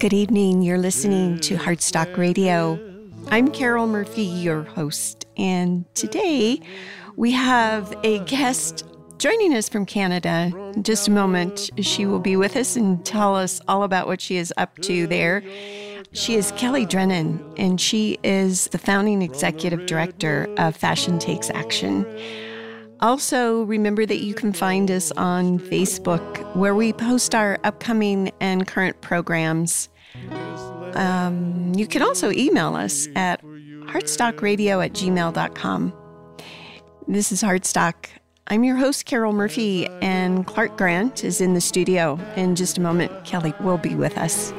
Good evening. You're listening to Heartstock Radio. I'm Carol Murphy, your host, and today we have a guest joining us from Canada. In just a moment, she will be with us and tell us all about what she is up to there. She is Kelly Drennan, and she is the founding executive director of Fashion Takes Action. Also, remember that you can find us on Facebook, where we post our upcoming and current programs. You can also email us at heartstockradio@gmail.com. This is Heartstock. I'm your host, Carol Murphy, and Clark Grant is in the studio. In just a moment, Kelly will be with us.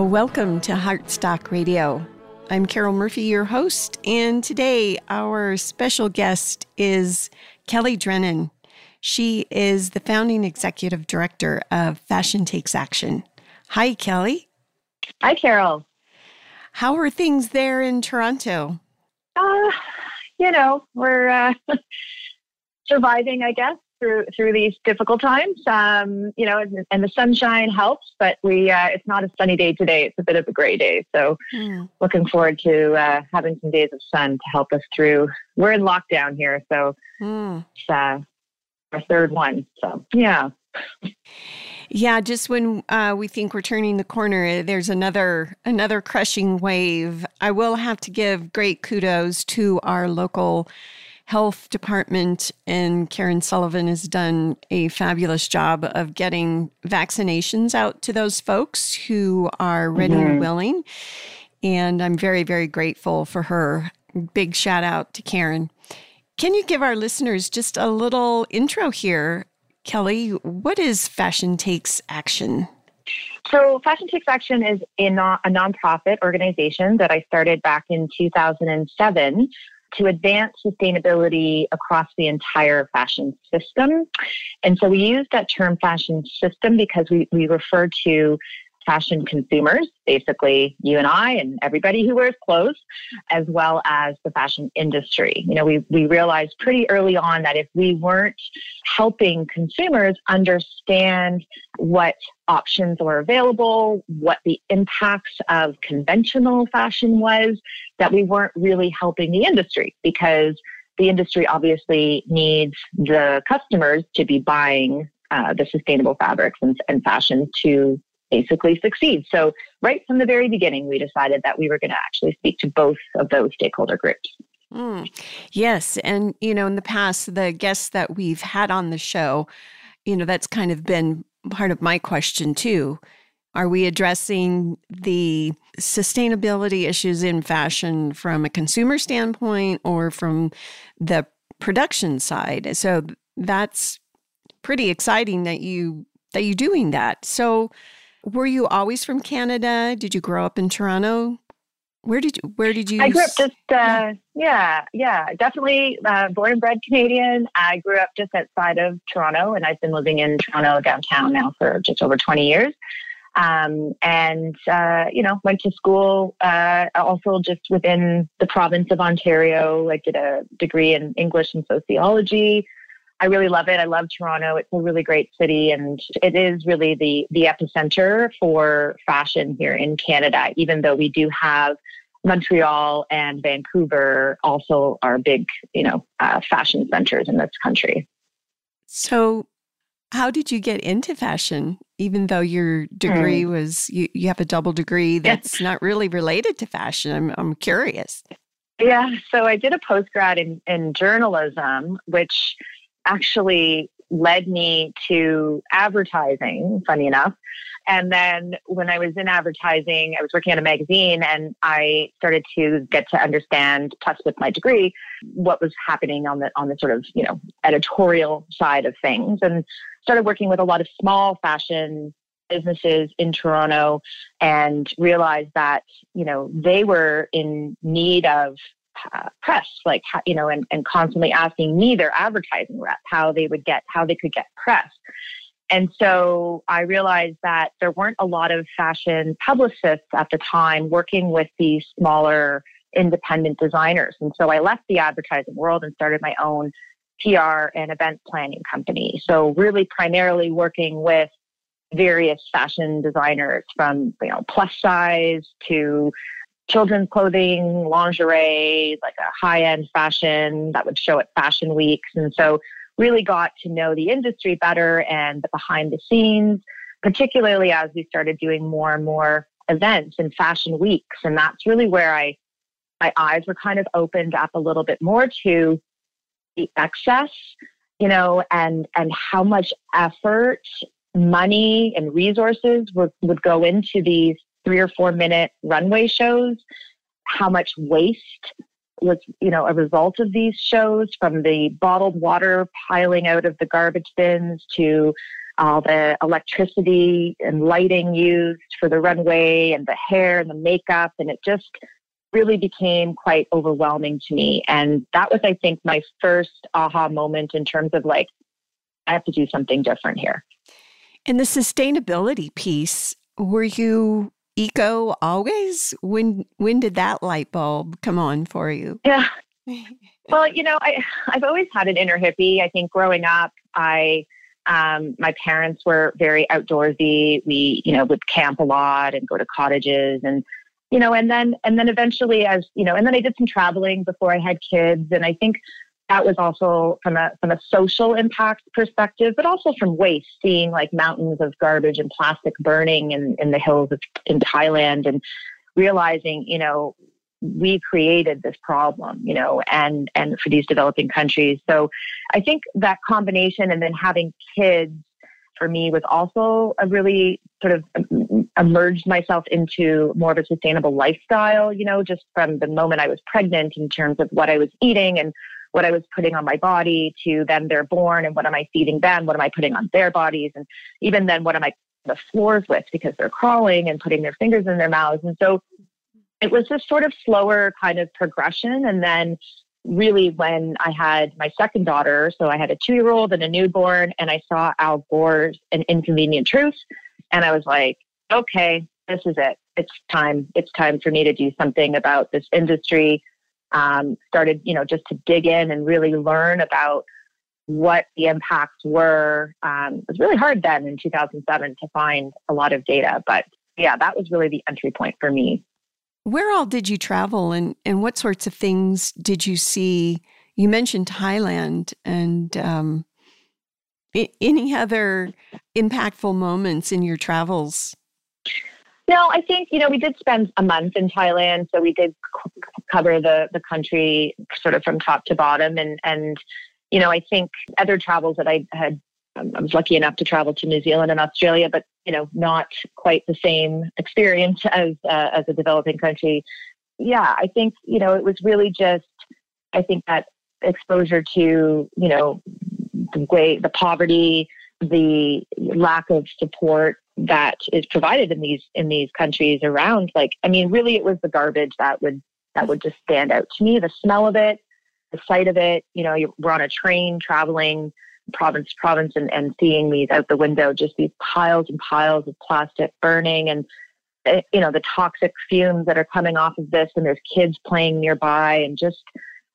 Welcome to Heartstock Radio. I'm Carol Murphy, your host, and today our special guest is Kelly Drennan. She is the founding executive director of Fashion Takes Action. Hi, Kelly. Hi, Carol. How are things there in Toronto? We're surviving, I guess, through these difficult times. And the sunshine helps, but it's not a sunny day today. It's a bit of a gray day. So looking forward to having some days of sun to help us through. We're in lockdown here, so it's our third one. So, yeah. Yeah, just when we think we're turning the corner, there's another crushing wave. I will have to give great kudos to our local health department, and Karen Sullivan has done a fabulous job of getting vaccinations out to those folks who are ready and willing. And I'm very, very grateful for her. Big shout out to Karen. Can you give our listeners just a little intro here, Kelly? What is Fashion Takes Action? So Fashion Takes Action is a nonprofit organization that I started back in 2007 to advance sustainability across the entire fashion system. And so we use that term fashion system because we refer to fashion consumers, basically you and I and everybody who wears clothes, as well as the fashion industry. You know, we realized pretty early on that if we weren't helping consumers understand what options were available, what the impacts of conventional fashion was, that we weren't really helping the industry, because the industry obviously needs the customers to be buying the sustainable fabrics and fashion to basically succeed. So right from the very beginning, we decided that we were going to actually speak to both of those stakeholder groups. Yes. And, in the past, the guests that we've had on the show, that's kind of been part of my question too. Are we addressing the sustainability issues in fashion from a consumer standpoint or from the production side? So that's pretty exciting that you're doing that. So were you always from Canada? Did you grow up in Toronto? Where did you? I grew up just definitely born and bred Canadian. I grew up just outside of Toronto, and I've been living in Toronto downtown now for just over 20 years. Went to school also just within the province of Ontario. I did a degree in English and sociology. I really love it. I love Toronto. It's a really great city, and it is really the epicenter for fashion here in Canada, even though we do have Montreal and Vancouver also are big, fashion centers in this country. So how did you get into fashion, even though your degree was, you have a double degree that's not really related to fashion? I'm curious. Yeah. So I did a postgrad in journalism, which actually led me to advertising, funny enough. And then when I was in advertising, I was working at a magazine, and I started to get to understand, plus with my degree, what was happening on the sort of, editorial side of things, and started working with a lot of small fashion businesses in Toronto, and realized that, they were in need of press, and constantly asking me, their advertising rep, how they could get press. And so I realized that there weren't a lot of fashion publicists at the time working with these smaller independent designers. And so I left the advertising world and started my own PR and event planning company. So really primarily working with various fashion designers from, you know, plus size to children's clothing, lingerie, like a high-end fashion that would show at fashion weeks. And so really got to know the industry better and the behind the scenes, particularly as we started doing more and more events and fashion weeks. And that's really where my eyes were kind of opened up a little bit more to the excess, you know, and how much effort, money, and resources would go into these 3 or 4 minute runway shows, how much waste was, you know, a result of these shows, from the bottled water piling out of the garbage bins to all the electricity and lighting used for the runway and the hair and the makeup. And it just really became quite overwhelming to me. And that was, I think, my first aha moment in terms of like, I have to do something different here. And the sustainability piece, were you eco always? When did that light bulb come on for you? Yeah. Well, you know, I've always had an inner hippie. I think growing up, my parents were very outdoorsy. We, you know, would camp a lot and go to cottages, and, you know, and then eventually, as you know, and then I did some traveling before I had kids. And I think that was also from a social impact perspective, but also from waste, seeing like mountains of garbage and plastic burning in the hills in Thailand, and realizing, you know, we created this problem, you know, and for these developing countries. So I think that combination, and then having kids for me was also a really sort of emerged myself into more of a sustainable lifestyle, you know, just from the moment I was pregnant in terms of what I was eating and what I was putting on my body, to then they're born and what am I feeding them? What am I putting on their bodies? And even then, what am I on the floors with, because they're crawling and putting their fingers in their mouths? And so it was this sort of slower kind of progression. And then really when I had my second daughter, so I had a 2-year-old and a newborn, and I saw Al Gore's An Inconvenient Truth. And I was like, okay, this is it. It's time. It's time for me to do something about this industry. Started, you know, just to dig in and really learn about what the impacts were. It was really hard then in 2007 to find a lot of data, but yeah, that was really the entry point for me. Where all did you travel, and what sorts of things did you see? You mentioned Thailand, and any other impactful moments in your travels? No, I think, you know, we did spend a month in Thailand, so we did cover the country sort of from top to bottom. And you know, I think other travels that I had, I was lucky enough to travel to New Zealand and Australia, but, you know, not quite the same experience as a developing country. Yeah, I think, you know, it was really just, I think that exposure to, you know, the poverty, the lack of support that is provided in these countries around, like, I mean, really it was the garbage that would just stand out to me, the smell of it, the sight of it. You know, we're on a train traveling province to province and seeing these out the window, just these piles and piles of plastic burning, and, you know, the toxic fumes that are coming off of this, and there's kids playing nearby. And just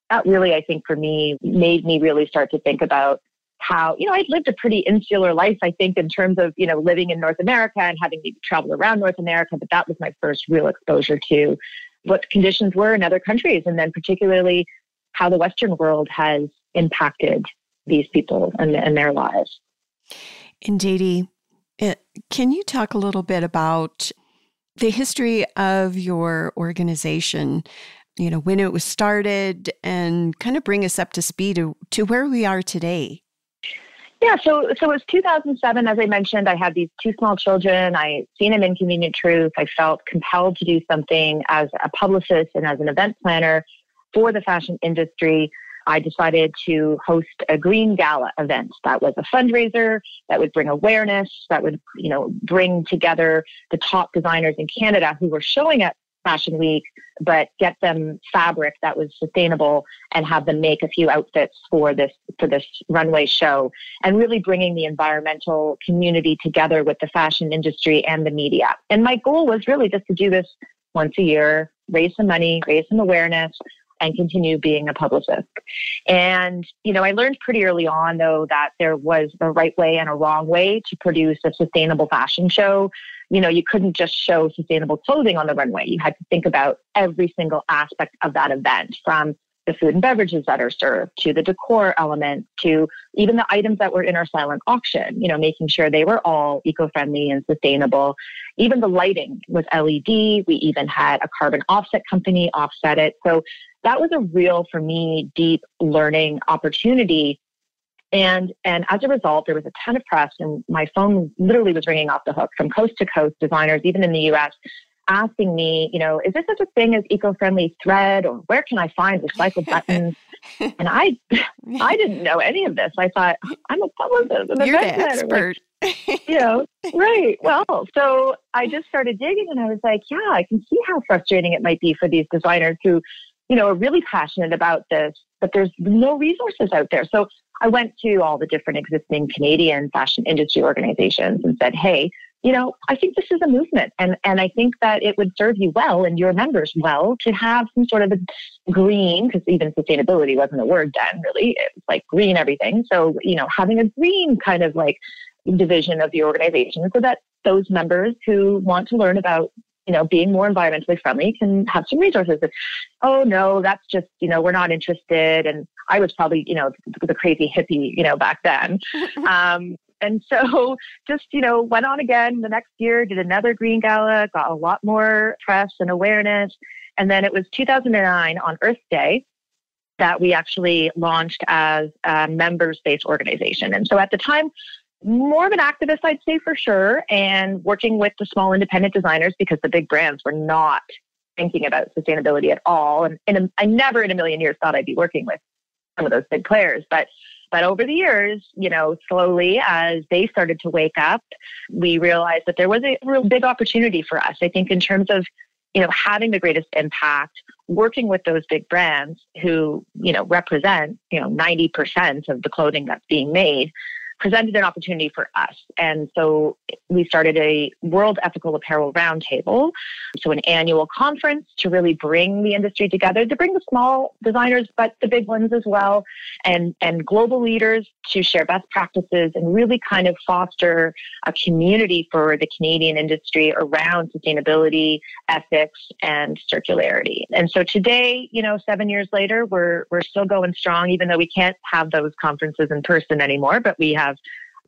that really, I think for me, made me really start to think about how, you know, I'd lived a pretty insular life, I think, in terms of, you know, living in North America and having maybe traveled around North America, but that was my first real exposure to what conditions were in other countries, and then particularly how the Western world has impacted these people and their lives. And JD, can you talk a little bit about the history of your organization, you know, when it was started, and kind of bring us up to speed to where we are today? Yeah, so it was 2007, as I mentioned. I had these 2 small children. I seen An Inconvenient Truth. I felt compelled to do something as a publicist and as an event planner for the fashion industry. I decided to host a green gala event that was a fundraiser, that would bring awareness, that would, you know, bring together the top designers in Canada who were showing up Fashion Week, but get them fabric that was sustainable and have them make a few outfits for this runway show, and really bringing the environmental community together with the fashion industry and the media. And my goal was really just to do this once a year, raise some money, raise some awareness, and continue being a publicist. And, I learned pretty early on, though, that there was a right way and a wrong way to produce a sustainable fashion show. You couldn't just show sustainable clothing on the runway. You had to think about every single aspect of that event, from the food and beverages that are served, to the decor element, to even the items that were in our silent auction, making sure they were all eco-friendly and sustainable. Even the lighting was LED. We even had a carbon offset company offset it. So that was a real, for me, deep learning opportunity. And as a result, there was a ton of press, and my phone literally was ringing off the hook from coast to coast, designers, even in the U.S., asking me, is there such a thing as eco-friendly thread, or where can I find recycled buttons? And I didn't know any of this. I thought, I'm a publicist. You're the expert. Right. Well, so I just started digging, and I was like, yeah, I can see how frustrating it might be for these designers who, are really passionate about this, but there's no resources out there. So I went to all the different existing Canadian fashion industry organizations and said, hey, I think this is a movement, and I think that it would serve you well and your members well to have some sort of a green, because even sustainability wasn't a word then, really. It was like green everything. So, having a green kind of like division of the organization so that those members who want to learn about, being more environmentally friendly can have some resources. And, oh, no, that's just, we're not interested. And I was probably, the crazy hippie, back then. And so just, went on again the next year, did another green gala, got a lot more press and awareness. And then it was 2009 on Earth Day that we actually launched as a members-based organization. And so at the time, more of an activist, I'd say, for sure, and working with the small independent designers, because the big brands were not thinking about sustainability at all. And I never in a million years thought I'd be working with some of those big players, But over the years, slowly as they started to wake up, we realized that there was a real big opportunity for us, I think, in terms of, having the greatest impact, working with those big brands who, represent, 90% of the clothing that's being made, presented an opportunity for us. And so we started a World Ethical Apparel Roundtable, so an annual conference to really bring the industry together, to bring the small designers, but the big ones as well, and global leaders to share best practices and really kind of foster a community for the Canadian industry around sustainability, ethics, and circularity. And so today, 7 years later, we're still going strong, even though we can't have those conferences in person anymore, but we have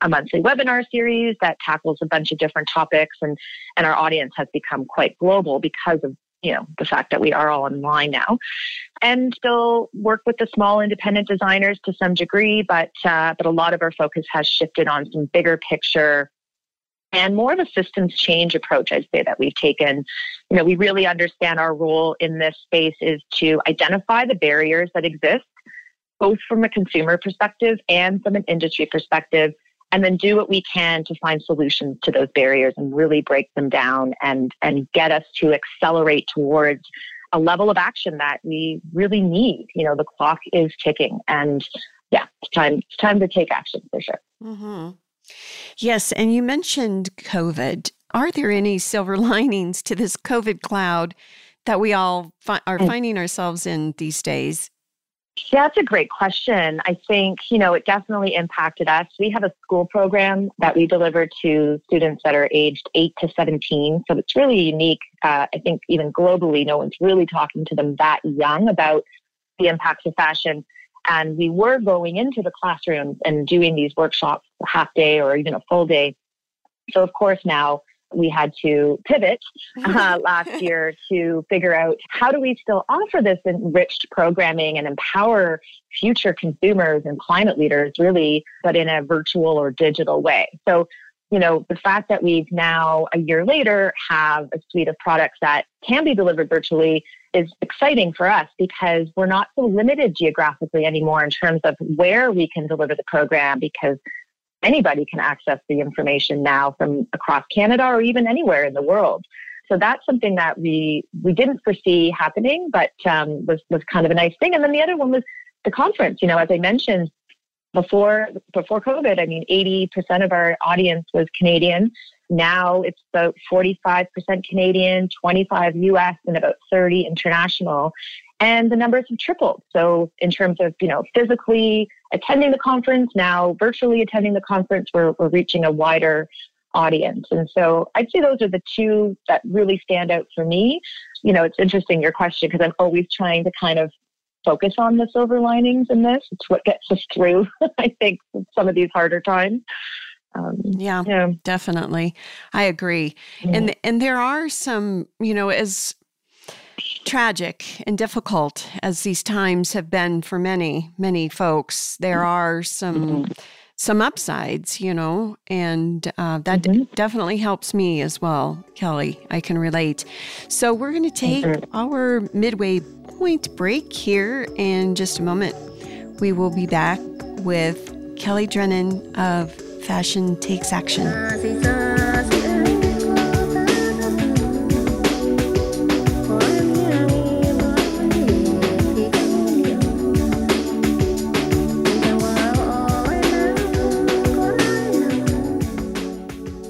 a monthly webinar series that tackles a bunch of different topics, and our audience has become quite global because of the fact that we are all online now, and still work with the small independent designers to some degree, but a lot of our focus has shifted on some bigger picture and more of a systems change approach, I'd say, that we've taken. We really understand our role in this space is to identify the barriers that exist, both from a consumer perspective and from an industry perspective, and then do what we can to find solutions to those barriers and really break them down and get us to accelerate towards a level of action that we really need. The clock is ticking, and yeah, it's time to take action for sure. Mm-hmm. Yes, and you mentioned COVID. Are there any silver linings to this COVID cloud that we all are finding ourselves in these days? Yeah, that's a great question. I think, it definitely impacted us. We have a school program that we deliver to students that are aged 8 to 17. So it's really unique. I think even globally, no one's really talking to them that young about the impacts of fashion. And we were going into the classrooms and doing these workshops, a half day or even a full day. So of course now, we had to pivot last year to figure out, how do we still offer this enriched programming and empower future consumers and climate leaders, really, but in a virtual or digital way? So, the fact that we've now, a year later, have a suite of products that can be delivered virtually is exciting for us, because we're not so limited geographically anymore in terms of where we can deliver the program, because anybody can access the information now from across Canada or even anywhere in the world. So that's something that we didn't foresee happening, but was kind of a nice thing. And then the other one was the conference. You know, as I mentioned, before COVID, I mean, 80% of our audience was Canadian. Now it's about 45% Canadian, 25 US, and about 30 international. And the numbers have tripled. So in terms of, you know, physically attending the conference, now virtually attending the conference, we're reaching a wider audience. And so I'd say those are the two that really stand out for me. You know, it's interesting, your question, because I'm always trying to kind of focus on the silver linings in this. It's what gets us through, I think, some of these harder times. Yeah, definitely. I agree. Yeah. And there are some, you know, as tragic and difficult as these times have been for many, many folks, there are some upsides, you know, and that definitely helps me as well, Kelly. I can relate. So we're going to take our midway point break here in just a moment. We will be back with Kelly Drennan of Fashion Takes Action.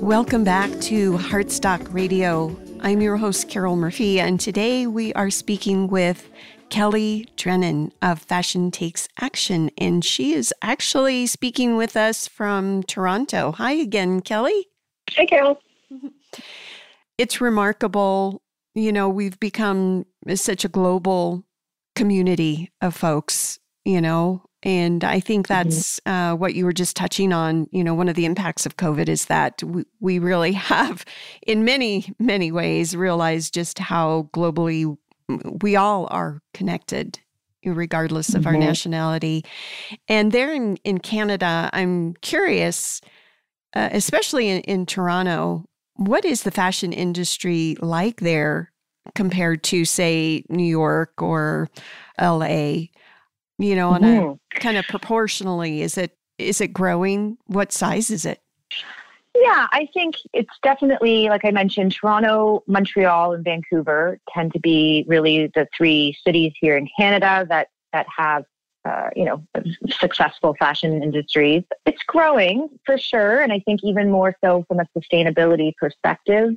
Welcome back to Heartstock Radio. I'm your host, Carol Murphy, and today we are speaking with Kelly Drennan of Fashion Takes Action, and she is actually speaking with us from Toronto. Hi again, Kelly. Hi, Carol. It's remarkable. You know, we've become such a global community of folks, you know, and I think that's what you were just touching on. You know, one of the impacts of COVID is that we really have, in many, many ways, realized just how globally we all are connected, regardless of our nationality. And there in Canada, I'm curious, especially in Toronto, what is the fashion industry like there compared to, say, New York or LA? You know, on a kind of proportionally, is it growing? What size is it? Yeah, I think it's definitely, like I mentioned, Toronto, Montreal, and Vancouver tend to be really the three cities here in Canada that have, you know, successful fashion industries. It's growing for sure. And I think even more so from a sustainability perspective,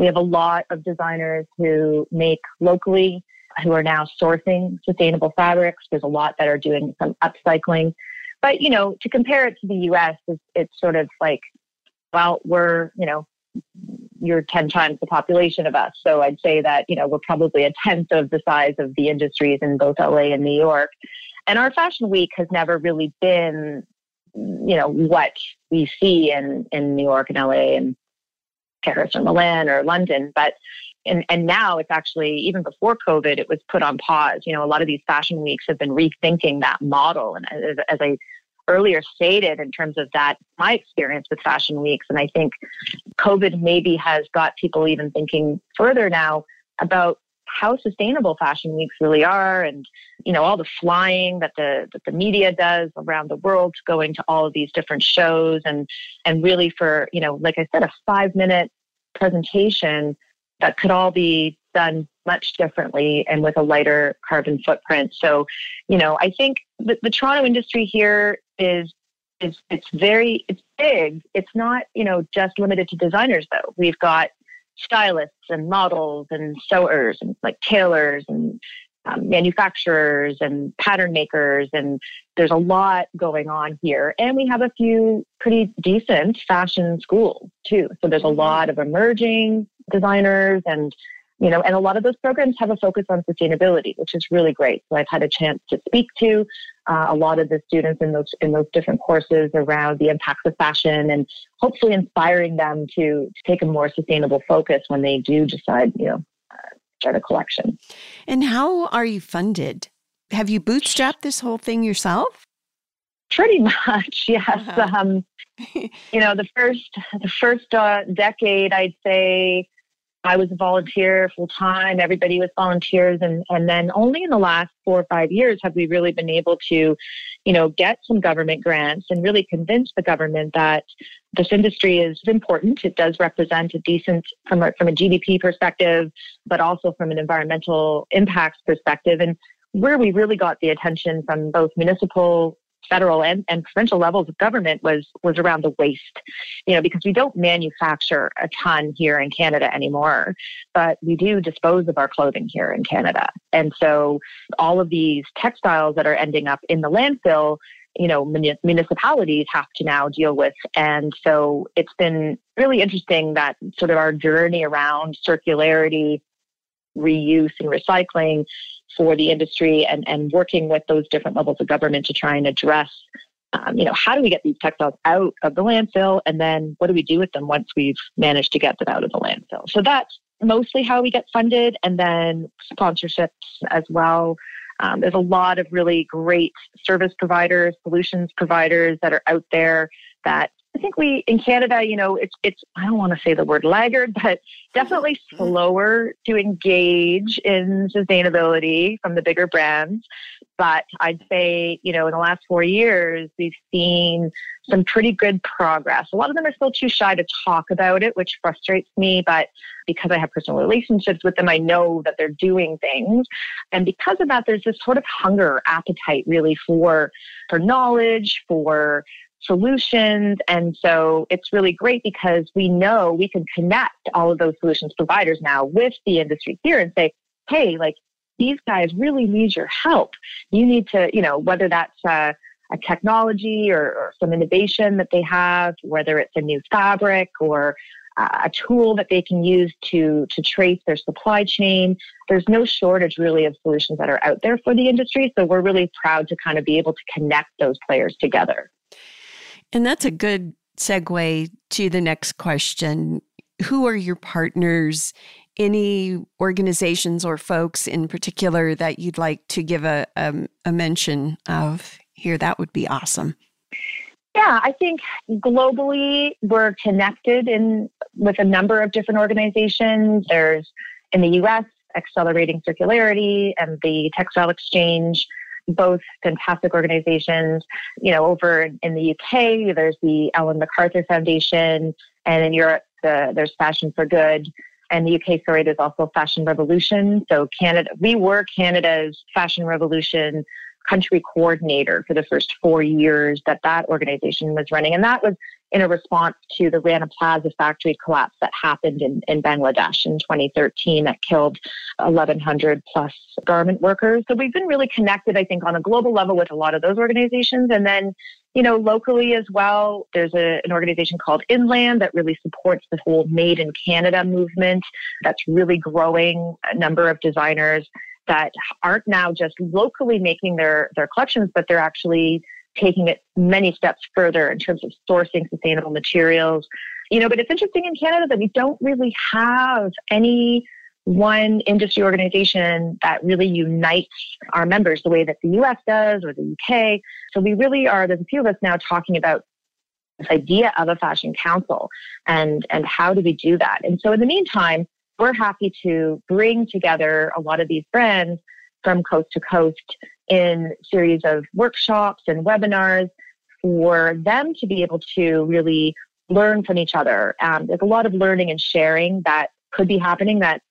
we have a lot of designers who make locally, who are now sourcing sustainable fabrics. There's a lot that are doing some upcycling. But, you know, to compare it to the U.S., it's sort of like, well, we're, you know, you're 10 times the population of us. So I'd say that, you know, we're probably a 10th of the size of the industries in both LA and New York. And our fashion week has never really been, you know, what we see in New York and LA and Paris or Milan or London. But And now it's actually, even before COVID, it was put on pause. You know, a lot of these fashion weeks have been rethinking that model. And as I earlier stated, in terms of that, my experience with fashion weeks, and I think COVID maybe has got people even thinking further now about how sustainable fashion weeks really are. And, you know, all the flying that the media does around the world, going to all of these different shows and really for, you know, like I said, a 5-minute presentation that could all be done much differently and with a lighter carbon footprint. So, you know, I think the Toronto industry here is big. It's not, you know, just limited to designers though. We've got stylists and models and sewers and like tailors and manufacturers and pattern makers, and there's a lot going on here. And we have a few pretty decent fashion schools too. So there's a lot of emerging designers, and you know, and a lot of those programs have a focus on sustainability, which is really great. So I've had a chance to speak to a lot of the students in those different courses around the impacts of fashion, and hopefully inspiring them to take a more sustainable focus when they do decide, you know, start a collection. And how are you funded? Have you bootstrapped this whole thing yourself? Pretty much, yes. Uh-huh. You know, the first decade, I'd say I was a volunteer full-time, everybody was volunteers, and then only in the last 4 or 5 years have we really been able to, you know, get some government grants and really convince the government that this industry is important. It does represent a decent, from a GDP perspective, but also from an environmental impacts perspective. And where we really got the attention from both municipal, federal and provincial levels of government was around the waste, you know, because we don't manufacture a ton here in Canada anymore, but we do dispose of our clothing here in Canada. And so all of these textiles that are ending up in the landfill, you know, municipalities have to now deal with. And so it's been really interesting that sort of our journey around circularity, reuse and recycling for the industry and working with those different levels of government to try and address, you know, how do we get these textiles out of the landfill? And then what do we do with them once we've managed to get them out of the landfill? So that's mostly how we get funded. And then sponsorships as well. There's a lot of really great service providers, solutions providers that are out there that I think we, in Canada, you know, it's I don't want to say the word laggard, but definitely slower to engage in sustainability from the bigger brands. But I'd say, you know, in the last 4 years, we've seen some pretty good progress. A lot of them are still too shy to talk about it, which frustrates me. But because I have personal relationships with them, I know that they're doing things. And because of that, there's this sort of hunger, appetite really for knowledge, for solutions. And so it's really great because we know we can connect all of those solutions providers now with the industry here and say, hey, like these guys really need your help. You need to, you know, whether that's a technology or some innovation that they have, whether it's a new fabric or a tool that they can use to trace their supply chain. There's no shortage really of solutions that are out there for the industry. So we're really proud to kind of be able to connect those players together. And that's a good segue to the next question. Who are your partners? Any organizations or folks in particular that you'd like to give a mention of here? That would be awesome. Yeah, I think globally we're connected with a number of different organizations. There's, in the U.S., Accelerating Circularity and the Textile Exchange, both fantastic organizations. You know, over in the UK, there's the Ellen MacArthur Foundation, and in Europe, there's Fashion for Good. And the UK, sorry, there's also Fashion Revolution. So Canada, we were Canada's Fashion Revolution country coordinator for the first 4 years that organization was running. And that was in a response to the Rana Plaza factory collapse that happened in Bangladesh in 2013 that killed 1,100 plus garment workers. So we've been really connected, I think, on a global level with a lot of those organizations. And then, you know, locally as well, there's an organization called Inland that really supports the whole Made in Canada movement that's really growing. A number of designers that aren't now just locally making their collections, but they're actually taking it many steps further in terms of sourcing sustainable materials. You know, but it's interesting in Canada that we don't really have any one industry organization that really unites our members the way that the US does or the UK. So we really are, there's a few of us now talking about this idea of a fashion council and how do we do that? And so in the meantime, we're happy to bring together a lot of these brands from coast to coast in series of workshops and webinars for them to be able to really learn from each other. There's a lot of learning and sharing that could be happening that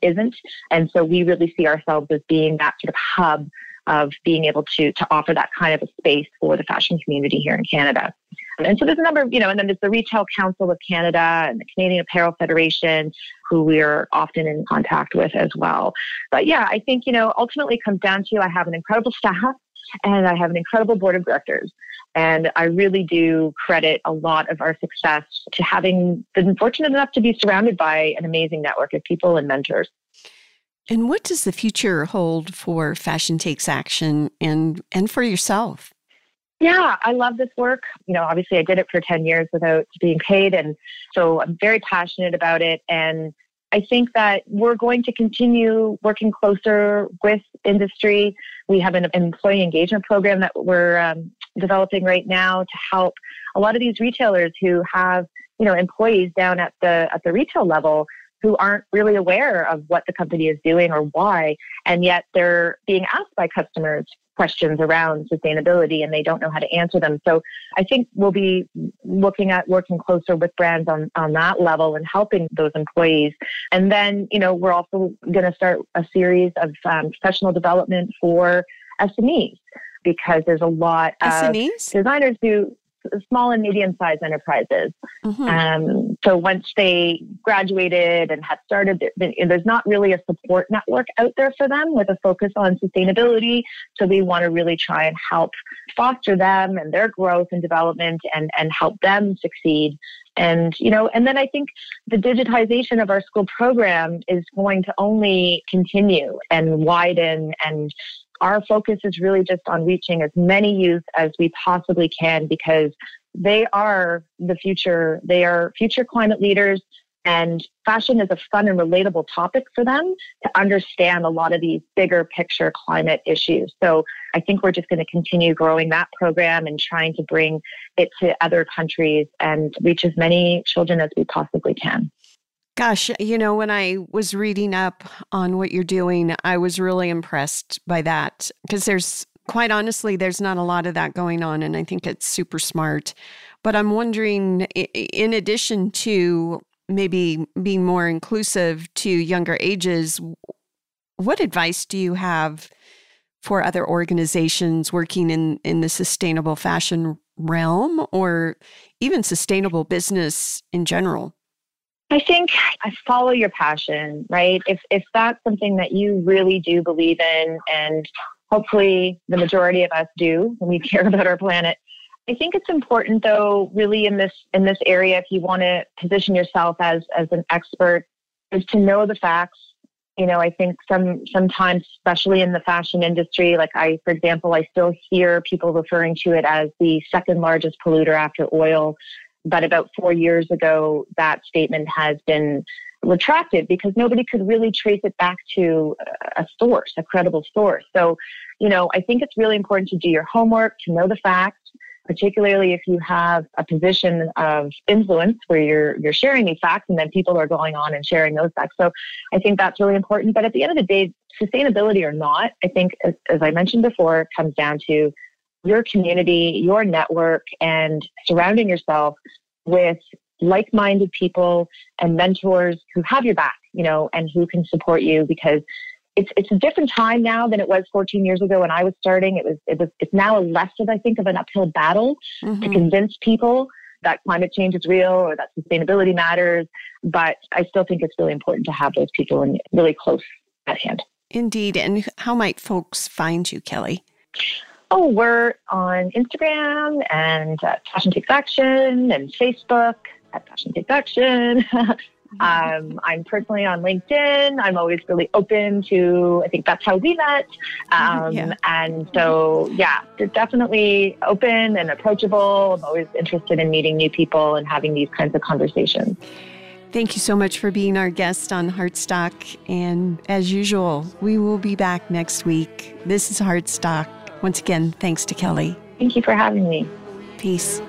isn't. And so we really see ourselves as being that sort of hub of being able to offer that kind of a space for the fashion community here in Canada. And so there's a number of, you know, and then there's the Retail Council of Canada and the Canadian Apparel Federation, who we are often in contact with as well. But yeah, I think, you know, ultimately it comes down to I have an incredible staff and I have an incredible board of directors. And I really do credit a lot of our success to having been fortunate enough to be surrounded by an amazing network of people and mentors. And what does the future hold for Fashion Takes Action and for yourself? Yeah, I love this work. You know, obviously I did it for 10 years without being paid. And so I'm very passionate about it. And I think that we're going to continue working closer with industry. We have an employee engagement program that we're developing right now to help a lot of these retailers who have, you know, employees down at the retail level who aren't really aware of what the company is doing or why, and yet they're being asked by customers questions around sustainability and they don't know how to answer them. So I think we'll be looking at working closer with brands on that level and helping those employees. And then, you know, we're also going to start a series of professional development for SMEs, because there's a lot of SMEs? Designers who small and medium-sized enterprises. Mm-hmm. So once they graduated and have started, there's not really a support network out there for them with a focus on sustainability. So we want to really try and help foster them and their growth and development and help them succeed. And, you know, and then I think the digitization of our school program is going to only continue and widen, and our focus is really just on reaching as many youth as we possibly can, because they are the future. They are future climate leaders, and fashion is a fun and relatable topic for them to understand a lot of these bigger picture climate issues. So I think we're just going to continue growing that program and trying to bring it to other countries and reach as many children as we possibly can. Gosh, you know, when I was reading up on what you're doing, I was really impressed by that, because there's, quite honestly, there's not a lot of that going on, and I think it's super smart. But I'm wondering, in addition to maybe being more inclusive to younger ages, what advice do you have for other organizations working in the sustainable fashion realm, or even sustainable business in general? I think follow your passion, right? If that's something that you really do believe in, and hopefully the majority of us do when we care about our planet. I think it's important, though, really in this area, if you want to position yourself as an expert, is to know the facts. You know, I think sometimes, especially in the fashion industry, like for example, I still hear people referring to it as the second largest polluter after oil. But about 4 years ago, that statement has been retracted because nobody could really trace it back to a source, a credible source. So, you know, I think it's really important to do your homework, to know the facts, particularly if you have a position of influence where you're sharing these facts and then people are going on and sharing those facts. So I think that's really important. But at the end of the day, sustainability or not, I think, as I mentioned before, it comes down to your community, your network, and surrounding yourself with like-minded people and mentors who have your back, you know, and who can support you, because it's a different time now than it was 14 years ago when I was starting. It's now less of, I think, of an uphill battle to convince people that climate change is real or that sustainability matters. But I still think it's really important to have those people in really close at hand. Indeed. And how might folks find you, Kelly? Oh, we're on Instagram and Fashion Takes Action, and Facebook at Fashion Takes Action. I'm personally on LinkedIn. I'm always really open to, I think that's how we met. And so, yeah, they're definitely open and approachable. I'm always interested in meeting new people and having these kinds of conversations. Thank you so much for being our guest on Heartstock. And as usual, we will be back next week. This is Heartstock. Once again, thanks to Kelly. Thank you for having me. Peace.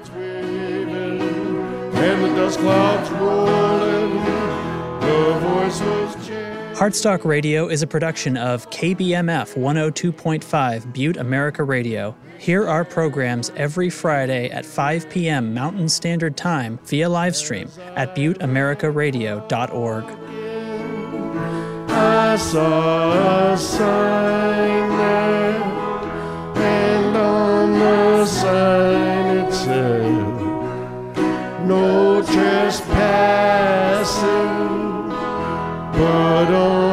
Heartstock Radio is a production of KBMF 102.5 Butte America Radio. Hear our programs every Friday at 5 p.m. Mountain Standard Time via live stream at butteamericaradio.org. I saw a sign there. The sign it said, no trespassing, but on